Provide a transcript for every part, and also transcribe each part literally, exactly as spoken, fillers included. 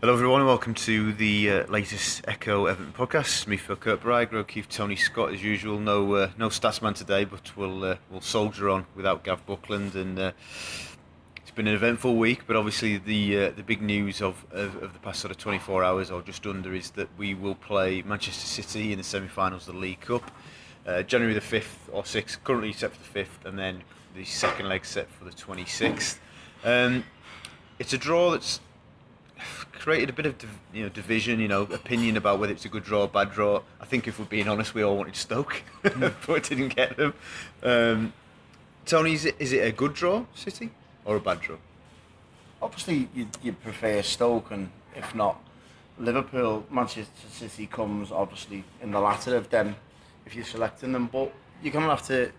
Hello everyone and welcome to the uh, latest Echo Everton podcast. It's me, Phil Kirkbride, Greg O'Keeffe, Tony Scott as usual. No uh, no stats man today, but we'll uh, we'll soldier on without Gav Buckland. And uh, it's been an eventful week, but obviously the uh, the big news of, of, of the past sort of twenty-four hours or just under is that we will play Manchester City in the semi-finals of the League Cup. Uh, January the fifth or sixth, currently set for the fifth, and then the second leg set for the twenty-sixth. Um, it's a draw that's created a bit of you know division, you know, opinion about whether it's a good draw or bad draw. I think if we're being honest, we all wanted Stoke, mm. but didn't get them. Um, Tony, is it, is it a good draw, City, or a bad draw? Obviously, you'd, you'd prefer Stoke, and if not Liverpool, Manchester City comes obviously in the latter of them if you're selecting them. But you're going to have to,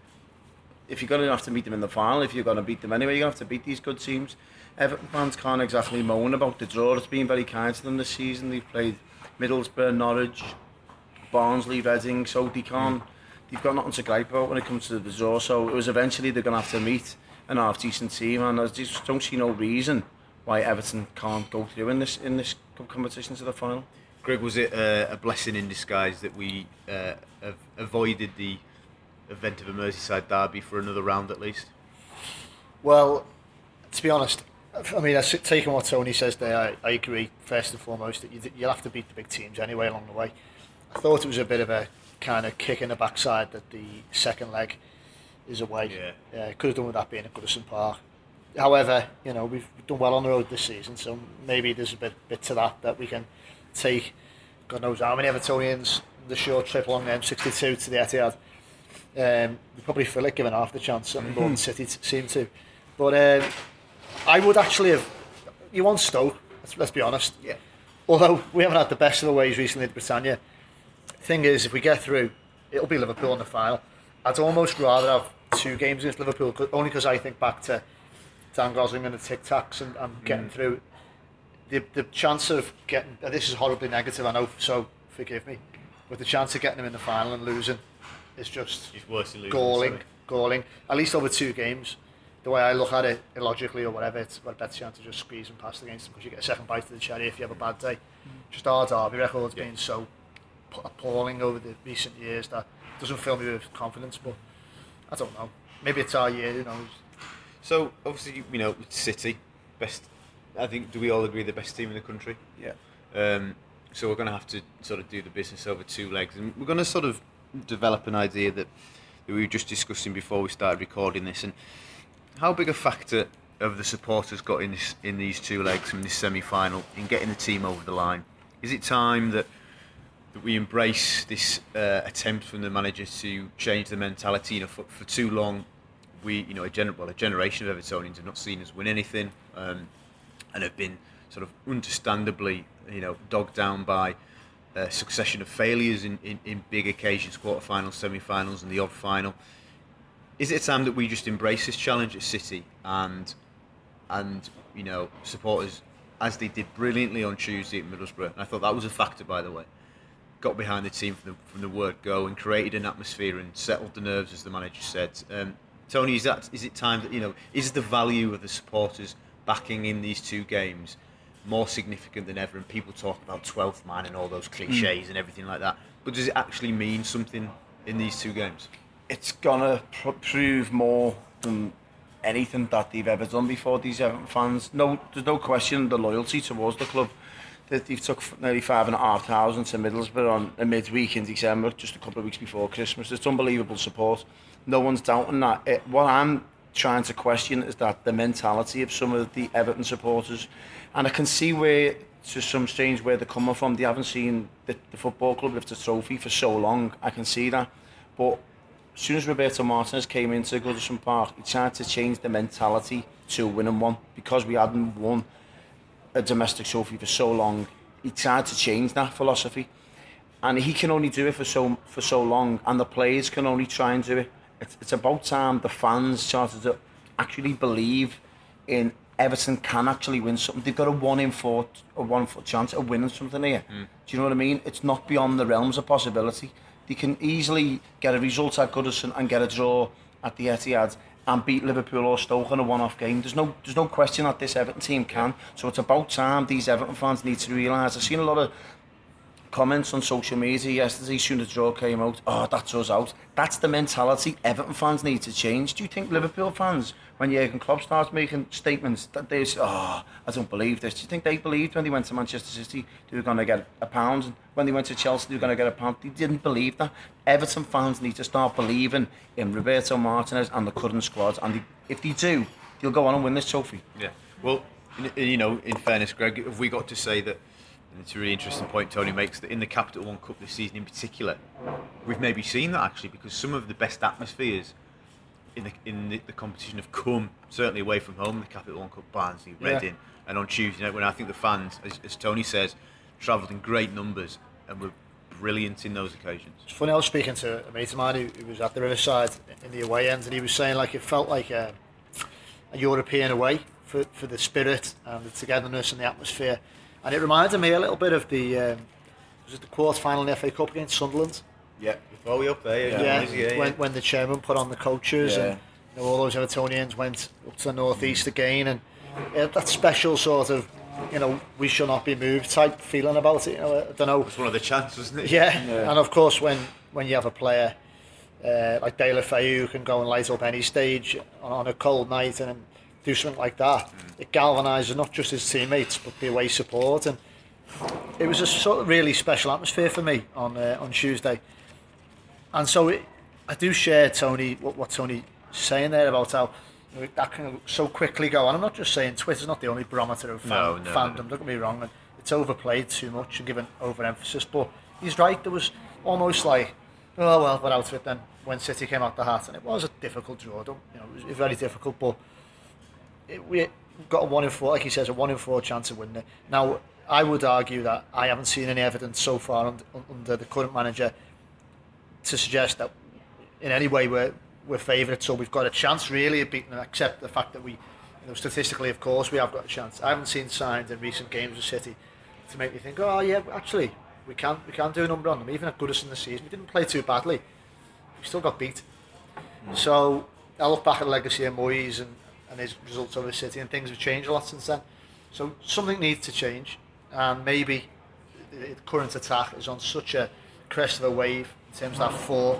if you're going to have to meet them in the final, if you're going to beat them anyway, you're going to have to beat these good teams. Everton fans can't exactly moan about the draw. It's been very kind to them this season. They've played Middlesbrough, Norwich, Barnsley, Reading, so they can't, they've got nothing to gripe about when it comes to the draw. So it was eventually they're going to have to meet an half-decent team, and I just don't see no reason why Everton can't go through in this in this competition to the final. Greg, was it uh, a blessing in disguise that we uh, have avoided the event of a Merseyside derby for another round at least? Well, to be honest, I mean, taking what Tony says there, I, I agree, first and foremost, that you, you'll have to beat the big teams anyway along the way. I thought it was a bit of a kind of kick in the backside that the second leg is away. Yeah. Uh, could have done with that being at Goodison Park. However, you know, we've done well on the road this season, so maybe there's a bit, bit to that that we can take. God knows how many Evertonians, the short trip along the M sixty-two to the Etihad. Um, we probably feel it, given half the chance, and more than City t- seem to. But... Um, I would actually have. You want Stoke? Let's, let's be honest. Yeah. Although we haven't had the best of the ways recently at Britannia. Thing is, if we get through, it'll be Liverpool in the final. I'd almost rather have two games against Liverpool, only because I think back to Dan Gosling and the Tic Tacs and, and getting mm. through. The the chance of getting, and this is horribly negative, I know, so forgive me, but the chance of getting them in the final and losing is just it's worse than losing, galling, sorry. galling. At least over two games. The way I look at it, illogically or whatever, it's got a better chance to just squeeze and pass against them because you get a second bite of the cherry if you have a bad day. Mm. Just our derby record's yeah. been so appalling over the recent years that it doesn't fill me with confidence, but I don't know. Maybe it's our year, who knows? So, obviously, you know, City, best, I think, do we all agree the best team in the country? Yeah. Um, so we're going to have to sort of do the business over two legs, and we're going to sort of develop an idea that, that we were just discussing before we started recording this, and how big a factor have the supporters got in this, in these two legs from this semi-final in getting the team over the line? Is it time that that we embrace this uh, attempt from the manager to change the mentality? You know, for, for too long, we you know a gener- well, a generation of Evertonians have not seen us win anything, um, and have been sort of understandably you know dogged down by a succession of failures in, in, in big occasions, quarterfinals, semi-finals, and the odd final. Is it a time that we just embrace this challenge at City and, and you know, supporters, as they did brilliantly on Tuesday at Middlesbrough? And I thought that was a factor, by the way. Got behind the team from the, from the word go and created an atmosphere and settled the nerves, as the manager said. Um, Tony, is that is it time that, you know, is the value of the supporters backing in these two games more significant than ever? And people talk about twelfth man and all those cliches mm. and everything like that. But does it actually mean something in these two games? It's going to pr- prove more than anything that they've ever done before, these Everton fans. No, there's no question the loyalty towards the club. They, they've took nearly five and a half thousand to Middlesbrough on a midweek in December, just a couple of weeks before Christmas. It's unbelievable support. No one's doubting that. It, what I'm trying to question is that the mentality of some of the Everton supporters, and I can see where, to some strange where they're coming from. They haven't seen the, the football club lift a trophy for so long. I can see that. But as soon as Roberto Martinez came into Goodison Park, he tried to change the mentality to win and one, because we hadn't won a domestic trophy for so long. He tried to change that philosophy, and he can only do it for so for so long, and the players can only try and do it. It's, it's about time the fans started to actually believe in Everton can actually win something. They've got a one in four, a one foot chance of winning something here. Mm. Do you know what I mean? It's not beyond the realms of possibility. They can easily get a result at Goodison and get a draw at the Etihad and beat Liverpool or Stoke in a one-off game. There's no there's no question that this Everton team can. So it's about time these Everton fans need to realise. I've seen a lot of comments on social media yesterday, soon as the draw came out, oh, that's us out. That's the mentality Everton fans need to change. Do you think Liverpool fans, when Jurgen Klopp starts making statements, that they say, oh, I don't believe this. Do you think they believed when they went to Manchester City they were going to get a pound? And when they went to Chelsea they were going to get a pound? They didn't believe that. Everton fans need to start believing in Roberto Martinez and the current squad. And they, if they do, they'll go on and win this trophy. Yeah. Well, you know, in fairness, Greg, have we got to say that? And it's a really interesting point Tony makes, that in the Capital One Cup this season in particular, we've maybe seen that actually, because some of the best atmospheres in the in the, the competition have come, certainly away from home, the Capital One Cup, Barnsley, Reading, yeah. and on Tuesday night when I think the fans, as, as Tony says, travelled in great numbers and were brilliant in those occasions. It's funny, I was speaking to a mate of mine who, who was at the Riverside in the away end, and he was saying like it felt like a, a European away for, for the spirit and the togetherness and the atmosphere. And it reminded me a little bit of the um, was it the quarter final in the F A Cup against Sunderland? Yeah, before we up there, yeah. yeah, yeah, yeah. When, when the chairman put on the coaches yeah. and you know, all those Evertonians went up to the northeast again, and yeah, that special sort of, you know, we shall not be moved type feeling about it. You know, I don't know. It was one of the chants, wasn't it? Yeah, yeah. And of course when, when you have a player uh, like Dale Faye who can go and light up any stage on, on a cold night and. Do something like that. Mm. It galvanises not just his teammates but the away support, and it was a sort of really special atmosphere for me on uh, on Tuesday. And so it, I do share Tony what, what Tony's saying there about how you know, that can so quickly go. And I'm not just saying Twitter's not the only barometer of fan, no, no, fandom. No. Don't get me wrong, and it's overplayed too much and given overemphasis. But he's right. There was almost like, oh well, we're out of it then. When City came out the hat, and it was a difficult draw. Don't, you know, it was very difficult, but. We got a one in four, like he says, a one in four chance of winning it. Now, I would argue that I haven't seen any evidence so far under, under the current manager to suggest that in any way we're we're favourites, so we've got a chance really of beating them, except the fact that we, you know, statistically, of course, we have got a chance. I haven't seen signs in recent games of City to make me think, oh yeah, actually we can we can do a number on them. Even at Goodison this season, we didn't play too badly. We still got beat. Mm. So I look back at the legacy of Moyes and. and his results over City, and things have changed a lot since then. So something needs to change, and maybe the current attack is on such a crest of a wave in terms of that four,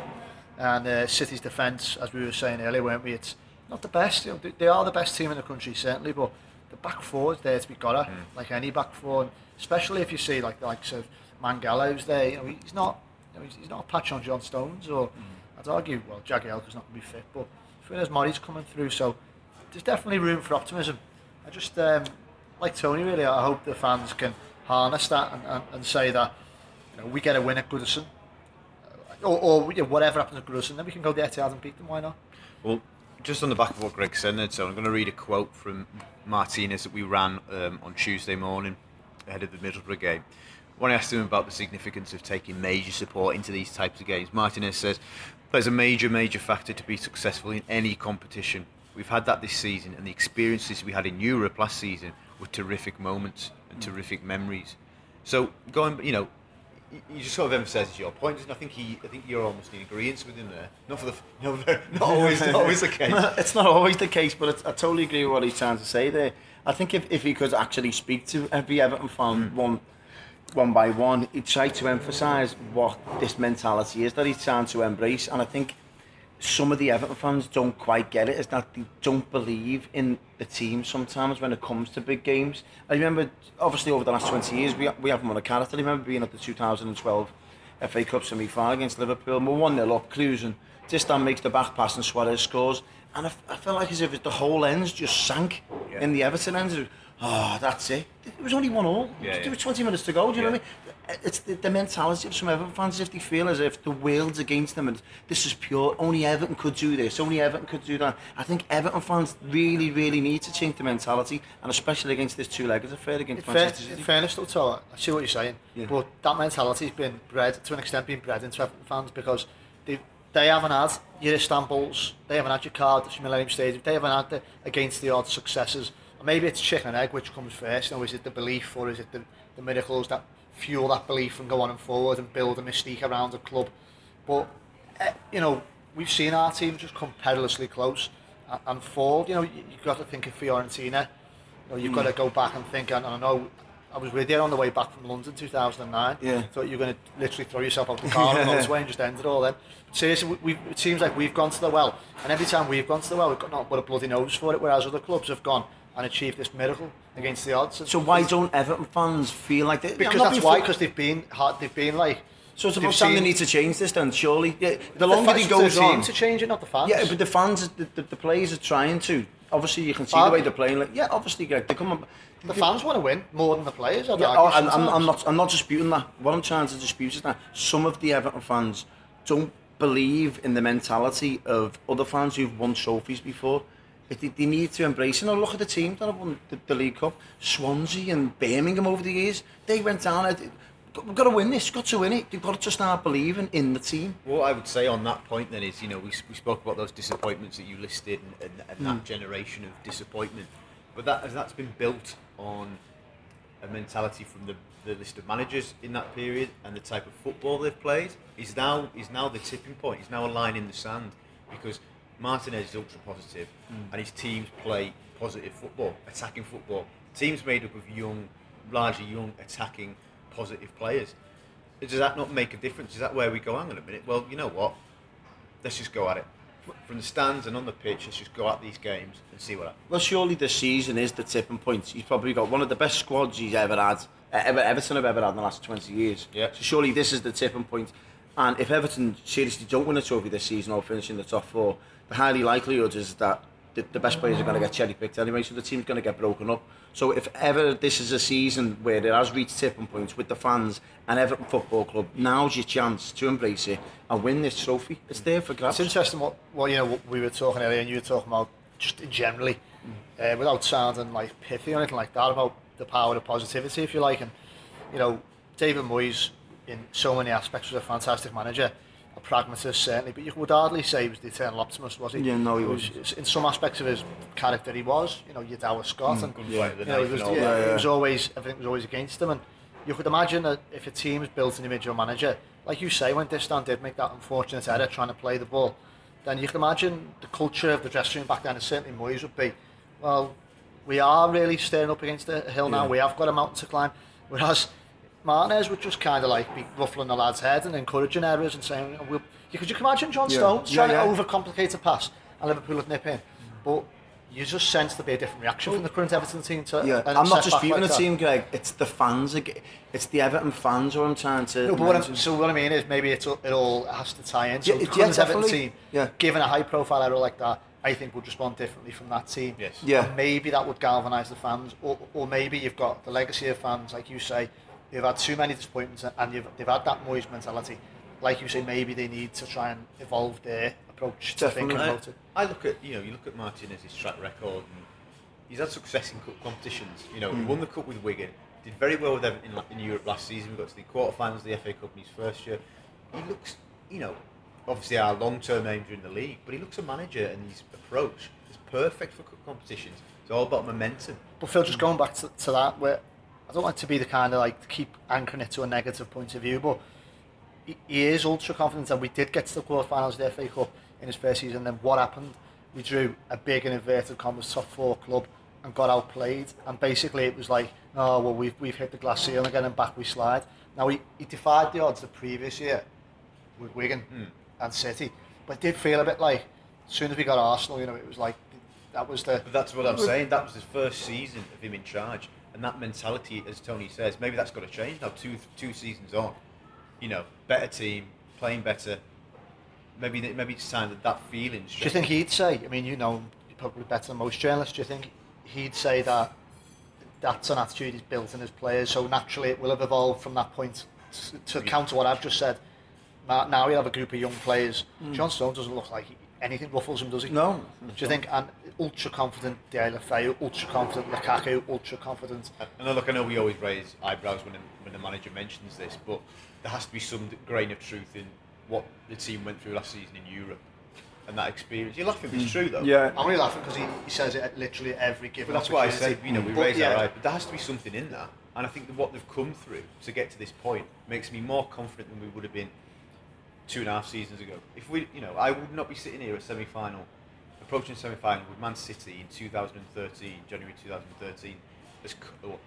and uh, City's defence, as we were saying earlier, weren't we, it's not the best. You know, they are the best team in the country, certainly, but the back four is there to be got at, mm. like any back four, and especially if you see like the likes of Mangala, who's there, you know, he's not you know, he's not a patch on John Stones, or mm. I'd argue, well, Jagielka's not going to be fit, but Funes Mori's coming through, so there's definitely room for optimism. I just, um, like Tony really, I hope the fans can harness that and, and, and say that you know, we get a win at Goodison, or, or you know, whatever happens at Goodison, then we can go to Etihad and beat them, why not? Well, just on the back of what Greg said there, so I'm going to read a quote from Martinez that we ran um, on Tuesday morning ahead of the Middlesbrough game. When I asked him about the significance of taking major support into these types of games, Martinez says, there's a major, major factor to be successful in any competition. We've had that this season, and the experiences we had in Europe last season were terrific moments and mm. terrific memories. So going, you know, you just sort of emphasises your point, and I think he, I think you're almost in agreement with him there. Not for the, no, not always, not always the case. It's not always the case, but it's, I totally agree with what he's trying to say there. I think if, if he could actually speak to every Everton fan mm. one, one by one, he'd try to emphasise what this mentality is that he's trying to embrace, and I think. Some of the Everton fans don't quite get it, is that they don't believe in the team sometimes when it comes to big games. I remember, obviously, over the last twenty years, we we haven't won a character. I remember being at the two thousand twelve F A Cup semi-final against Liverpool, and we're one nil up, cruising. Distan makes the back pass and Suarez scores. And I, I felt like as if the whole ends just sank yeah. in the Everton ends. Oh, that's it. It was only one all. Yeah, yeah. There were twenty minutes to go, do you yeah. know what I mean? It's the, the mentality of some Everton fans, if they feel as if the world's against them and this is pure, only Everton could do this, only Everton could do that. I think Everton fans really, really need to change the mentality, and especially against this two-legged affair against in Manchester City. In fairness, though, I see what you're saying, yeah. but that mentality's been bred, to an extent, been bred into Everton fans because they they haven't had your Istanbul's, they haven't had your Cardiff, the Millennium Stadium, they haven't had the against the odds successes. Maybe it's chicken and egg, which comes first. You know, is it the belief, or is it the, the miracles that fuel that belief and go on and forward and build a mystique around the club? But, you know, we've seen our team just come perilously close. unfold. You know, you've got to think of Fiorentina. You know, you've mm. got to go back and think. And I know I was with you on the way back from London, two thousand nine. Yeah. Thought you were going to literally throw yourself out the car yeah. and go this way and just end it all. Then seriously, we, we, it seems like we've gone to the well, and every time we've gone to the well, we've got not but a bloody nose for it. Whereas other clubs have gone and achieved this miracle against the odds. So why don't Everton fans feel like they? Because that's why. Because they've been hard. They've been like. So it's about time they need to change this then, surely. Yeah, the longer he goes on to change it, not the fans. Yeah, but the fans, the, the, the players are trying to. Obviously, you can see the way they're playing. Like, yeah, obviously, Greg, they come. Up, the they, fans want to win more than the players. I'd yeah, argue I'm, I'm, I'm not. I'm not disputing that. What I'm trying to dispute is that some of the Everton fans don't believe in the mentality of other fans who've won trophies before. They, they need to embrace it. You know, look at the team that have won the, the League Cup, Swansea and Birmingham over the years. They went down. At, We've got to win this, got to win it. They've got to start believing in the team. What I would say on that point then is, you know, we, we spoke about those disappointments that you listed and, and, and mm. that generation of disappointment. But that, that's been built on a mentality from the, the list of managers in that period, and the type of football they've played is now is now the tipping point. It's now a line in the sand, because Martinez is ultra positive mm. and his teams play positive football, attacking football. Teams made up of young, largely young, attacking positive players. Does that not make a difference? Is that where we go, hang on a minute, well, you know what, let's just go at it from the stands and on the pitch, let's just go at these games and see what happens. Well, surely this season is the tipping point. He's probably got one of the best squads he's ever had, ever, Everton have ever had in the last twenty years. Yeah. So surely this is the tipping point. And if Everton seriously don't win a trophy this season or finish in the top four, the highly likelihood is that the, the best players are going to get cherry-picked anyway, so the team's going to get broken up. So if ever this is a season where it has reached tipping points with the fans and Everton Football Club, now's your chance to embrace it and win this trophy. It's there for grabs. It's interesting what, what you know what we were talking earlier, and you were talking about just generally, mm. uh, without sounding like pithy or anything like that, about the power of positivity, if you like. And you know, David Moyes, in so many aspects, was a fantastic manager. A pragmatist, certainly, but you would hardly say he was the eternal optimist, was he? Yeah, no, he was. was. In some aspects of his character, he was. You know, your Dale Scott, mm, and you know, know, it was, yeah, yeah, yeah. was always everything was always against him. And you could imagine that if a team's built an individual manager, like you say, when Distan did make that unfortunate error trying to play the ball, then you can imagine the culture of the dressing room back then, and certainly Moyes would be, well, we are really staring up against a hill now. Yeah. We have got a mountain to climb, whereas Martinez would just kind of like be ruffling the lad's head and encouraging errors and saying, we'll, could you imagine John Stones yeah. trying yeah, yeah. to overcomplicate a pass and Liverpool would nip in? But you just sense there'd be a different reaction from the current Everton team. To yeah. I'm not just viewing like the team, Greg, it's the fans, it's the Everton fans who I'm trying to... No, but what I'm, so what I mean is maybe it's, it all has to tie in. So yeah, the current yeah, Everton team, yeah. given a high-profile error like that, I think would respond differently from that team. Yes. Yeah. And maybe that would galvanise the fans, or, or maybe you've got the legacy of fans, like you say, they've had too many disappointments and you've, they've had that Moyes mentality. Like you say, maybe they need to try and evolve their approach to Definitely. thinking about it. I look at, you know, you look at Martinez's track record, and he's had success in cup competitions. You know, mm. he won the cup with Wigan, did very well with Everton in, in Europe last season. We got to the quarterfinals of the F A Cup in his first year. He looks, you know, obviously our long-term aim during the league, but he looks a manager, and his approach is perfect for cup competitions. It's all about momentum. But Phil, just going back to, to that, where I don't like to be the kind of like to keep anchoring it to a negative point of view, but he is ultra confident, and we did get to the quarterfinals of the F A Cup in his first season. Then what happened? We drew a big and inverted commas top four club and got outplayed. And basically, it was like, oh well, we've we've hit the glass ceiling again, and back we slide. Now he, he defied the odds the previous year with Wigan mm. and City, but it did feel a bit like as soon as we got Arsenal, you know, it was like that was the. But that's what I'm was, saying. That was his first season of him in charge. And that mentality, as Tony says, maybe that's got to change now. Two two seasons on, you know, better team, playing better. Maybe maybe it's time that that feeling. Do you think he'd say? I mean, you know, probably better than most journalists. Do you think he'd say that that's an attitude he's built in his players? So naturally, it will have evolved from that point to, to yeah. counter what I've just said. Now he'll have a group of young players. Mm. John Stone doesn't look like he, anything ruffles him, does he? No. Do you think? And ultra confident Dale Faye, ultra confident Lukaku, ultra confident. And look, I know we always raise eyebrows when a, when the manager mentions this, but there has to be some grain of truth in what the team went through last season in Europe and that experience. You're laughing, but it's true though. Yeah. I'm only laughing because he, he says it at literally every given. But that's why I say, you know, we but, raise yeah. our eyes, but there has to be something in that. And I think that what they've come through to get to this point makes me more confident than we would have been two and a half seasons ago. If we, you know, I would not be sitting here at semi-final, a approaching semi-final with Man City in two thousand thirteen, January two thousand thirteen, as co-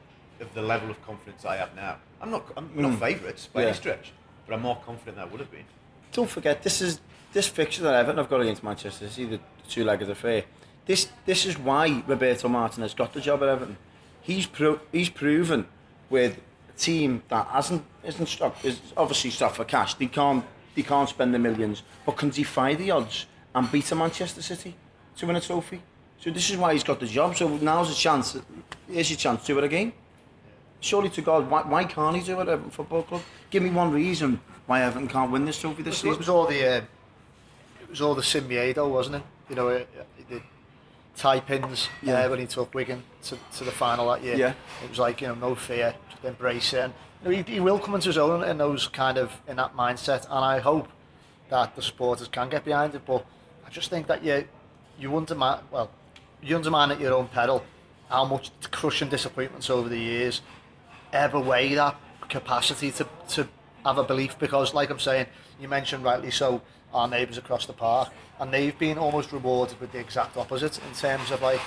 of the level of confidence I have now. I'm not, I'm mm. not favourites by yeah. any stretch, but I'm more confident than I would have been. Don't forget, this is this fixture that Everton have got against Manchester City, the two leg of the fray. This this is why Roberto Martinez got the job at Everton. He's pro- he's proven with a team that hasn't isn't stopped is obviously stopped for cash. They can't they can't spend the millions, but can defy the odds and beat a Manchester City to win a trophy. So this is why he's got the job. So now's a chance. Here's your chance to do it again. Surely to God, why, why can't he do it at Everton Football Club? Give me one reason why Everton can't win this trophy this season. It was all the uh, it was all the Simeado, wasn't it? You know, it, it, the tie-pins yeah. uh, when he took Wigan to, to the final that year. Yeah. It was like, you know, no fear, just embrace it. And, you know, he, he will come into his own in those kind of, in that mindset, and I hope that the supporters can get behind it. But I just think that you you undermine well, you undermine at your own peril how much crushing disappointments over the years ever weigh that capacity to, to have a belief, because like I'm saying, you mentioned rightly so our neighbours across the park, and they've been almost rewarded with the exact opposite in terms of, like,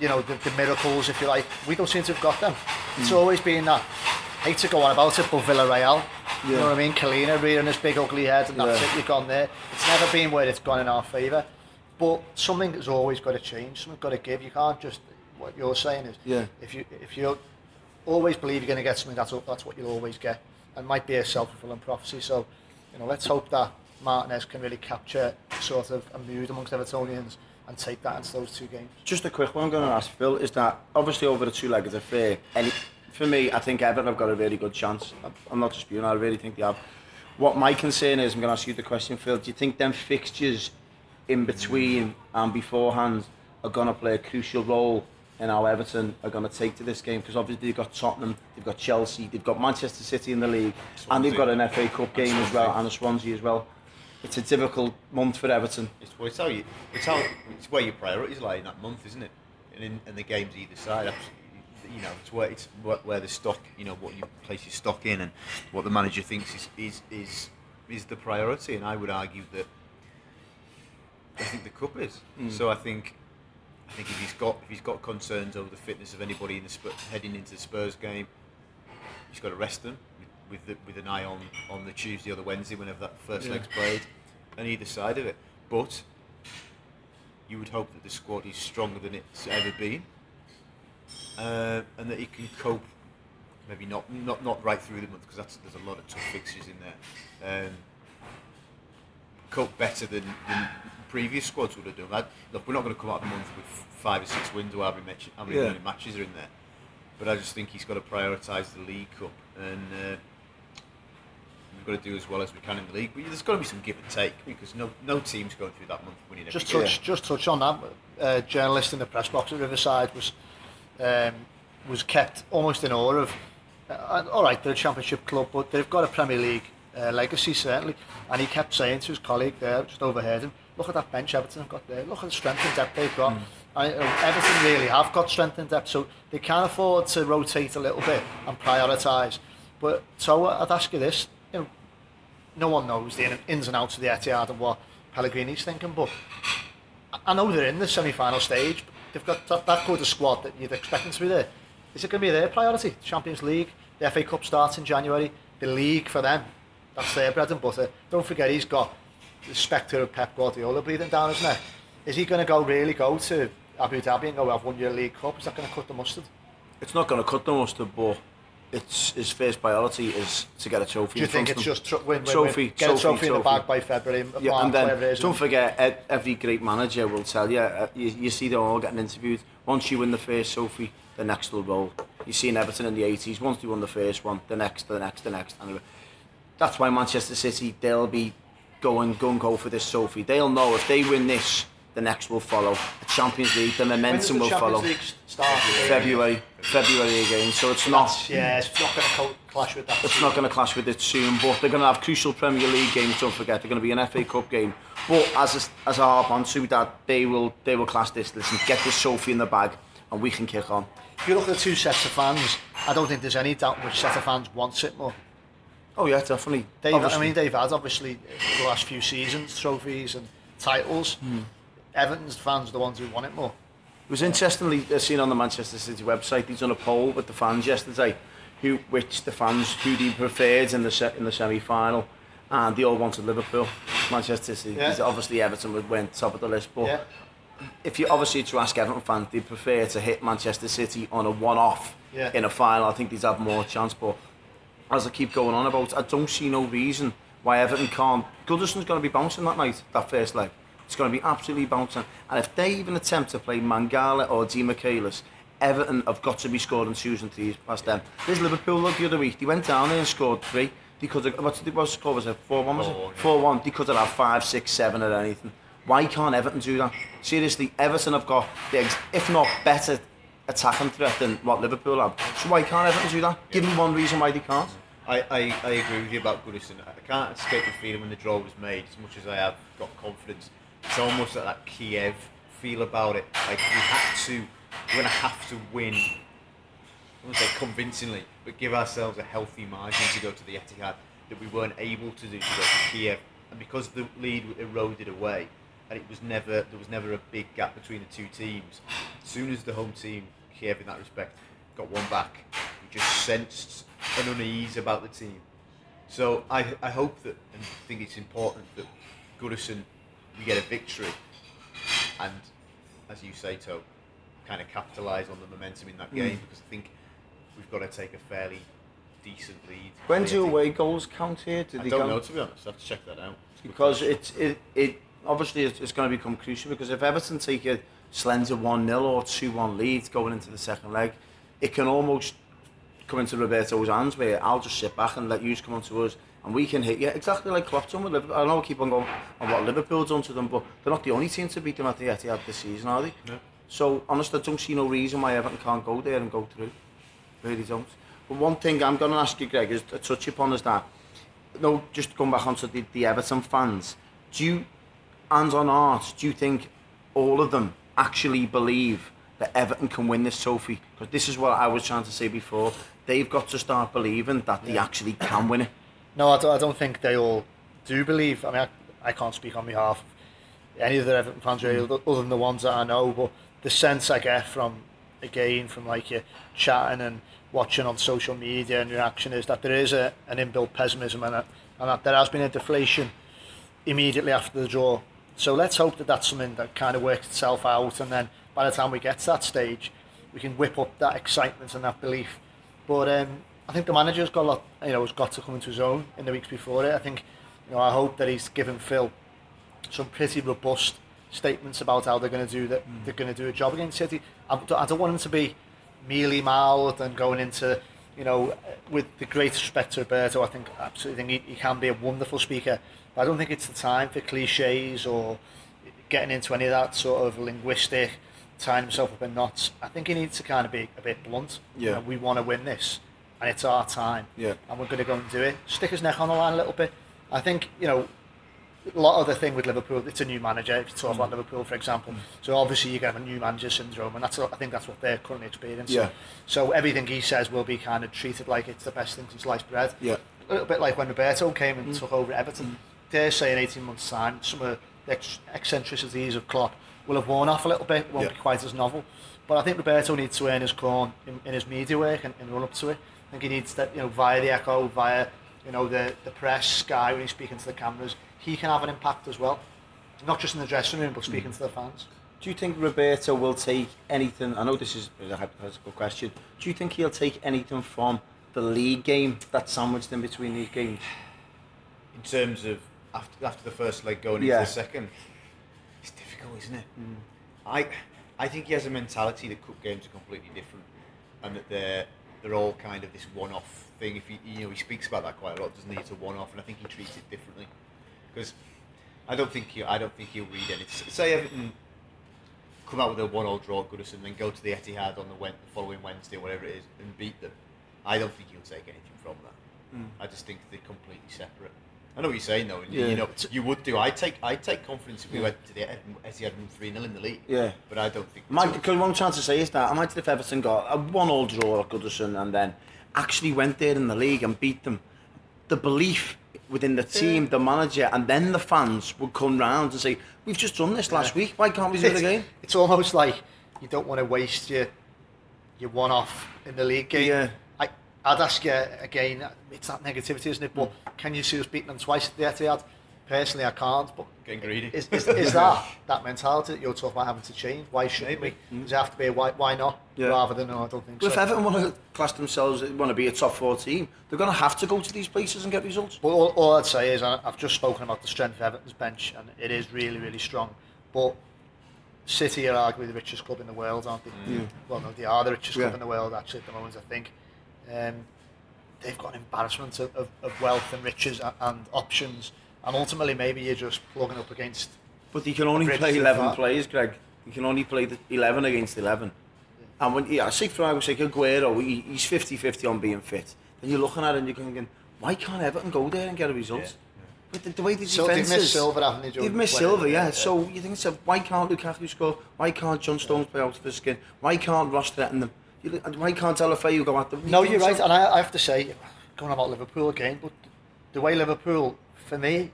you know, the, the miracles, if you like. We don't seem to have got them. Mm. It's always been that, I hate to go on about it, but Villarreal, yeah. you know what I mean, Kalina rearing his big ugly head, and that's yeah. it, you've gone there. It's never been where it's gone in our favour, but something has always got to change, something's got to give. You can't just, what you're saying is, yeah. if you if you're always believe you're going to get something, that's that's what you'll always get. It might be a self-fulfilling prophecy. So, you know, let's hope that Martinez can really capture sort of a mood amongst Evertonians and take that into those two games. Just a quick one I'm going to ask Phil is that obviously over the two-legged affair, any, for me, I think Everton have got a really good chance. I'm not disputing, I really think they have. What my concern is, I'm going to ask you the question, Phil, do you think them fixtures in between and beforehand are going to play a crucial role and how Everton are going to take to this game? Because obviously they've got Tottenham, they've got Chelsea, they've got Manchester City in the league, Swansea, and they've got an F A Cup game as well, and a Swansea as well. It's a difficult month for Everton. It's, well, it's, how you, it's, how, it's where your priorities lie in that month, isn't it? And in and the games either side, you know, it's where it's where the stock, you know, what you place your stock in, and what the manager thinks is is is, is the priority. And I would argue that I think the cup is. Mm. So I think. I think if he's got if he's got concerns over the fitness of anybody in the Spurs, heading into the Spurs game, he's got to rest them with with, the, with an eye on, on the Tuesday or the Wednesday, whenever that first yeah. leg's played, on either side of it. But you would hope that the squad is stronger than it's ever been, uh, and that it can cope. Maybe not not, not right through the month, because that's there's a lot of tough fixtures in there. Um, cope better than. than previous squads would have done. I'd, look, we're not going to come out of the month with five or six wins or however many, how many yeah. matches are in there. But I just think he's got to prioritise the League Cup, and uh, we've got to do as well as we can in the league. But there's got to be some give and take, because no no team's going through that month winning every just game. Touch, just touch on that. A journalist in the press box at Riverside was um, was kept almost in awe of, uh, all right, they're a Championship club, but they've got a Premier League uh, legacy, certainly. And he kept saying to his colleague there, just overheard him, look at that bench Everton have got there. Look at the strength and depth they've got. Mm. I, Everton really have got strength and depth, so they can afford to rotate a little bit and prioritise. But so I'd ask you this: you know, no one knows the ins and outs of the Etihad and what Pellegrini's thinking. But I know they're in the semi-final stage. But they've got that, that good a squad that you'd expect them to be there. Is it going to be their priority? Champions League, the F A Cup starts in January. The league for them, that's their bread and butter. Don't forget, he's got the spectre of Pep Guardiola breathing down his neck. Is he going to go really go to Abu Dhabi and go, I've won your League Cup? Is that going to cut the mustard? It's not going to cut the mustard, but it's his first priority is to get a trophy. Do you in think it's them. just tr- win, win, trophy, win. Get trophy, a trophy, trophy in the bag by February? Yeah, March, and then don't and forget, every great manager will tell you, you, you see them all getting interviewed. Once you win the first trophy, the next will roll. You've seen Everton in the eighties. Once they won the first one, the next, the next, the next. And that's why Manchester City, they'll be go and go and go for this trophy. They'll know if they win this, the next will follow. The Champions League, the momentum the will Champions follow. League start February, February again. So it's not. That's, yeah, it's not going to clash with that. It's soon. not going to clash with it soon. But they're going to have crucial Premier League games. Don't forget, they're going to be an F A Cup game. But as a, as I harp on to that, they will they will clash this. Listen, get this trophy in the bag, and we can kick on. If you look at the two sets of fans, I don't think there's any doubt which set of fans wants it more. Oh yeah, definitely. They've, I mean, they've had obviously the last few seasons trophies and titles. Mm. Everton's fans are the ones who want it more. It was interestingly seen on the Manchester City website, they'd done a poll with the fans yesterday, who which the fans who they preferred in the se- in the semi-final, and they all wanted Liverpool, Manchester City. Yeah. Obviously Everton went top of the list, but yeah. if you obviously to ask Everton fans, they prefer to hit Manchester City on a one-off yeah. in a final. I think they'd have more chance, but as I keep going on about, I don't see no reason why Everton can't. Goodison's going to be bouncing that night, that first leg. It's going to be absolutely bouncing. And if they even attempt to play Mangala or Di Michaelis, Everton have got to be scoring twos and threes past them. There's Liverpool look the other week. They went down there and scored three. They could have, what the score was it? four one was it? four one Yeah. They could have had five, six, seven or anything. Why can't Everton do that? Seriously, Everton have got, if not better, attacking threat than what Liverpool have. So why can't Everton do that? Give them one reason why they can't. I, I, I agree with you about Goodison. I can't escape the feeling when the draw was made, as much as I have got confidence. It's almost like that Kiev feel about it. Like, we had to, we're going to have to win, I wouldn't say convincingly, but give ourselves a healthy margin to go to the Etihad that we weren't able to do to go to Kiev. And because the lead eroded away, and it was never, there was never a big gap between the two teams. As soon as the home team, Kiev in that respect, got one back, we just sensed an unease about the team. So I I hope that, and I think it's important that Goodison, we get a victory, and as you say, To, kind of capitalise on the momentum in that game, mm. because I think we've got to take a fairly decent lead. When do away goals count here? Do I they don't count? know, to be honest. I have to check that out. It's because it's it it obviously it's, it's going to become crucial, because if Everton take a slender one nil or two one lead going into the second leg, it can almost come into Roberto's hands where I'll just sit back and let you come on to us, and we can hit you, exactly like Klopp's done with Liverpool. I know I keep on going on what Liverpool's done to them, but they're not the only team to beat them at the Etihad this season, are they? No. So, honestly, I don't see no reason why Everton can't go there and go through. Really don't. But one thing I'm going to ask you, Greg, is to touch upon is that, no, just going back onto the, the Everton fans, do you, hands on heart, do you think all of them actually believe that Everton can win this trophy? Because this is what I was trying to say before. They've got to start believing that they yeah. actually can win it. No, I don't, I don't think they all do believe. I mean, I, I can't speak on behalf of any of the Everton fans, really, other than the ones that I know, but the sense I get from, again, from like you chatting and watching on social media and reaction is that there is a, an inbuilt pessimism and, a, and that there has been a deflation immediately after the draw. So let's hope that that's something that kind of works itself out, and then by the time we get to that stage, we can whip up that excitement and that belief. But um, I think the manager's got a lot, you know, has got to come into his own in the weeks before it. I think, you know, I hope that he's given Phil some pretty robust statements about how they're going to do that. Mm. They're going to do a job against City. I don't, I don't want him to be mealy-mouthed and going into, you know, with the greatest respect to Roberto. I think absolutely think he, he can be a wonderful speaker. But I don't think it's the time for cliches or getting into any of that sort of linguistic, tying himself up in knots. I think he needs to kind of be a bit blunt. Yeah, you know, we want to win this. And it's our time, yeah. and we're going to go and do it. Stick his neck on the line a little bit. I think, you know, a lot of the thing with Liverpool, it's a new manager, if you talk mm. about Liverpool, for example. Mm. So obviously you're going to have a new manager syndrome, and that's I think that's what they're currently experiencing. Yeah. So everything he says will be kind of treated like it's the best thing since sliced bread. Yeah. A little bit like when Roberto came and mm. took over Everton. Mm. Dare say in eighteen months' time, some of the eccentricities of Klopp will have worn off a little bit, it won't yeah. be quite as novel. But I think Roberto needs to earn his corn in, in his media work and, and run up to it. I think he needs that, you know, via the Echo, via, you know, the, the press, Sky, when he's speaking to the cameras, he can have an impact as well. Not just in the dressing room, but speaking mm. to the fans. Do you think Roberto will take anything, I know this is a hypothetical question, do you think he'll take anything from the league game that's sandwiched in between these games? In terms of after, after the first leg going yeah. into the second? It's difficult, isn't it? Mm. I I think he has a mentality that cup games are completely different, and that they're They're all kind of this one-off thing. If you, you know, he speaks about that quite a lot, doesn't he? It's a one-off, and I think he treats it differently. Because I don't think he, I don't think he'll read any. Say Everton come out with a one-all draw at Goodison, then go to the Etihad on the, the following Wednesday, or whatever it is, and beat them. I don't think he'll take anything from that. Mm. I just think they're completely separate. I know what you're saying, though. Yeah. You know, you would do. I take, I take confidence if we yeah. went to the Etihad three nil in the league. Yeah, but I don't think. Might, because what I'm trying to say is that I imagine if Everton got a one-all draw at Goodison and then actually went there in the league and beat them, the belief within the team, yeah. the manager, and then the fans would come round and say, we've just done this last yeah. week, why can't we do it's, it again? It's almost like you don't want to waste your your one-off in the league game. Yeah. I, I'd ask you again, it's that negativity, isn't it? But can you see us beating them twice at the Etihad? Personally, I can't, but getting greedy. Is, is, is that that mentality that you're talking about having to change? Why shouldn't Maybe. we? Does it have to be a why, why not? Yeah. Rather than, no, I don't think well, so. Well, if Everton want to class themselves, want to be a top four team, they're going to have to go to these places and get results. But all, all I'd say is, I've just spoken about the strength of Everton's bench, and it is really, really strong. But City are arguably the richest club in the world, aren't they? Yeah. Well, no, they are the richest yeah. club in the world, actually, at the moment, I think. Um, they've got an embarrassment of, of, of wealth and riches and, and options. And ultimately, maybe you're just plugging up against. But you can only play eleven that. players, Greg. You can only play the eleven against eleven. Yeah. And when yeah, I say for argument's sake, Aguero, he, he's fifty-fifty on being fit. Then you're looking at him, you're thinking, why can't Everton go there and get a result? Yeah. Yeah. But the, the way the so defense they've missed Silva, haven't they? Joe? They've missed Silva, yeah. yeah. So you think, so why can't Lukaku score? Why can't John Stones yeah. play out of his skin? Why can't Ross threaten them? Why can't Dale Faye go at them? You no, you're so? right. And I, I have to say, going about Liverpool again, but the way Liverpool. For me,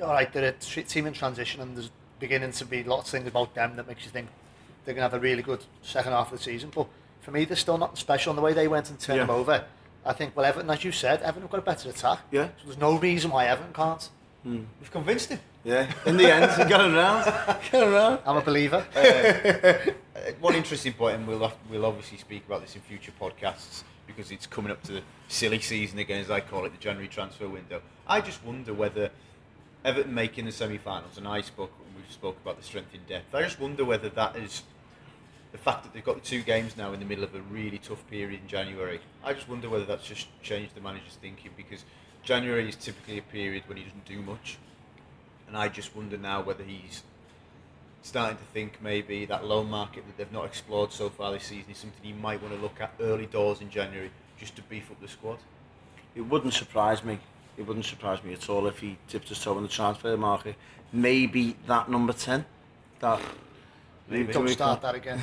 all right, they're a t- team in transition, and there's beginning to be lots of things about them that makes you think they're going to have a really good second half of the season. But for me, they're still nothing special in the way they went and turned yeah. them over. I think, well, Everton, as you said, Everton have got a better attack. Yeah. So there's no reason why Everton can't. Mm. We've convinced him. Yeah. In the end, he got it around. Got it around. I'm a believer. Uh, one interesting point, and we'll have, we'll obviously speak about this in future podcasts, because it's coming up to the silly season again, as I call it, the January transfer window. I just wonder whether Everton making the semi-finals, and I spoke, we spoke about the strength in depth, I just wonder whether that is the fact that they've got two games now in the middle of a really tough period in January. I just wonder whether that's just changed the manager's thinking, because January is typically a period when he doesn't do much, and I just wonder now whether he's starting to think maybe that loan market that they've not explored so far this season is something you might want to look at early doors in January, just to beef up the squad. It wouldn't surprise me. It wouldn't surprise me at all if he tipped his toe in the transfer market. Maybe that number ten. That maybe don't start that again.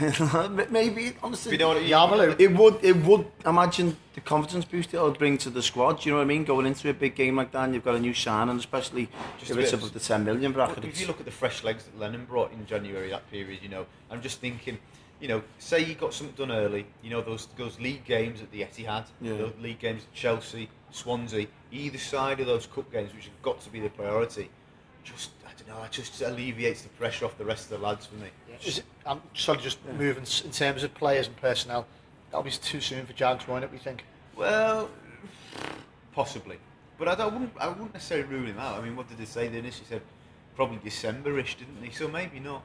Maybe honestly, you know what, Yamalu. It would. It would. Imagine the confidence boost it would bring to the squad. Do you know what I mean? Going into a big game like that, and you've got a new sign, and especially just if it's above the ten million bracket. If you look at the fresh legs that Lennon brought in January, that period, you know, I'm just thinking. You know, say you got something done early. You know those those league games at the Etihad, yeah. those league games at Chelsea, Swansea. Either side of those cup games, which have got to be the priority. Just I don't know. It just alleviates the pressure off the rest of the lads for me. Yeah. Just, I'm sorry, just yeah. moving in terms of players and personnel. That'll be too soon for Jags, won't it? We think. Well, possibly, but I don't. I wouldn't, I wouldn't necessarily rule him out. I mean, what did they say? They initially said probably December-ish, didn't they? So maybe not.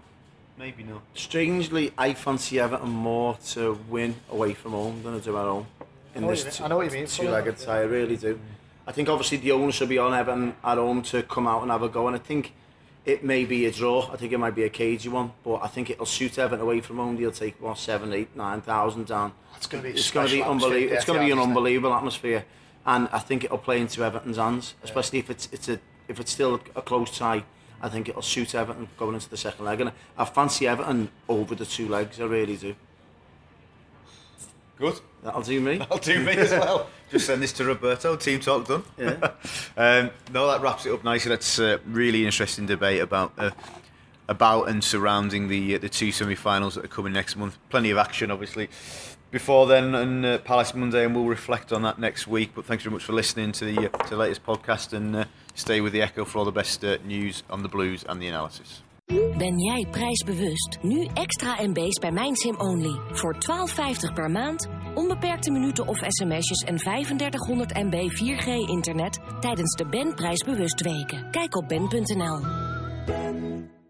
Maybe not. Strangely, I fancy Everton more to win away from home than I do at home. In I know this what you mean. I know what you mean. Two-legged tie, I really do. I think obviously the onus will be on Everton at home to come out and have a go, and I think it may be a draw. I think it might be a cagey one, but I think it'll suit Everton away from home. They'll take what seven, eight, nine thousand down. That's going to be. It's going to be unbelievable. It's going to be an unbelievable atmosphere, and I think it'll play into Everton's hands, especially if it's it's a if it's still a close tie. I think it'll suit Everton going into the second leg, and I fancy Everton over the two legs, I really do. Good. That'll do me. That'll do me as well. Just send this to Roberto, team talk done. Yeah. um, no, that wraps it up nicely. That's a really interesting debate about uh, about and surrounding the uh, the two semi-finals that are coming next month. Plenty of action, obviously, before then, and uh, Palace Monday, and we'll reflect on that next week. But thanks very much for listening to the, uh, to the latest podcast, and uh, stay with the Echo for all the best uh, news on the Blues and the analysis. Ben jij prijsbewust? Nu extra M B's bij MijnSim Only. Voor twaalf vijftig per maand, onbeperkte minuten of sms'jes en vijfendertighonderd M B vier G internet tijdens de Ben Prijsbewust weken. Kijk op ben punt n l.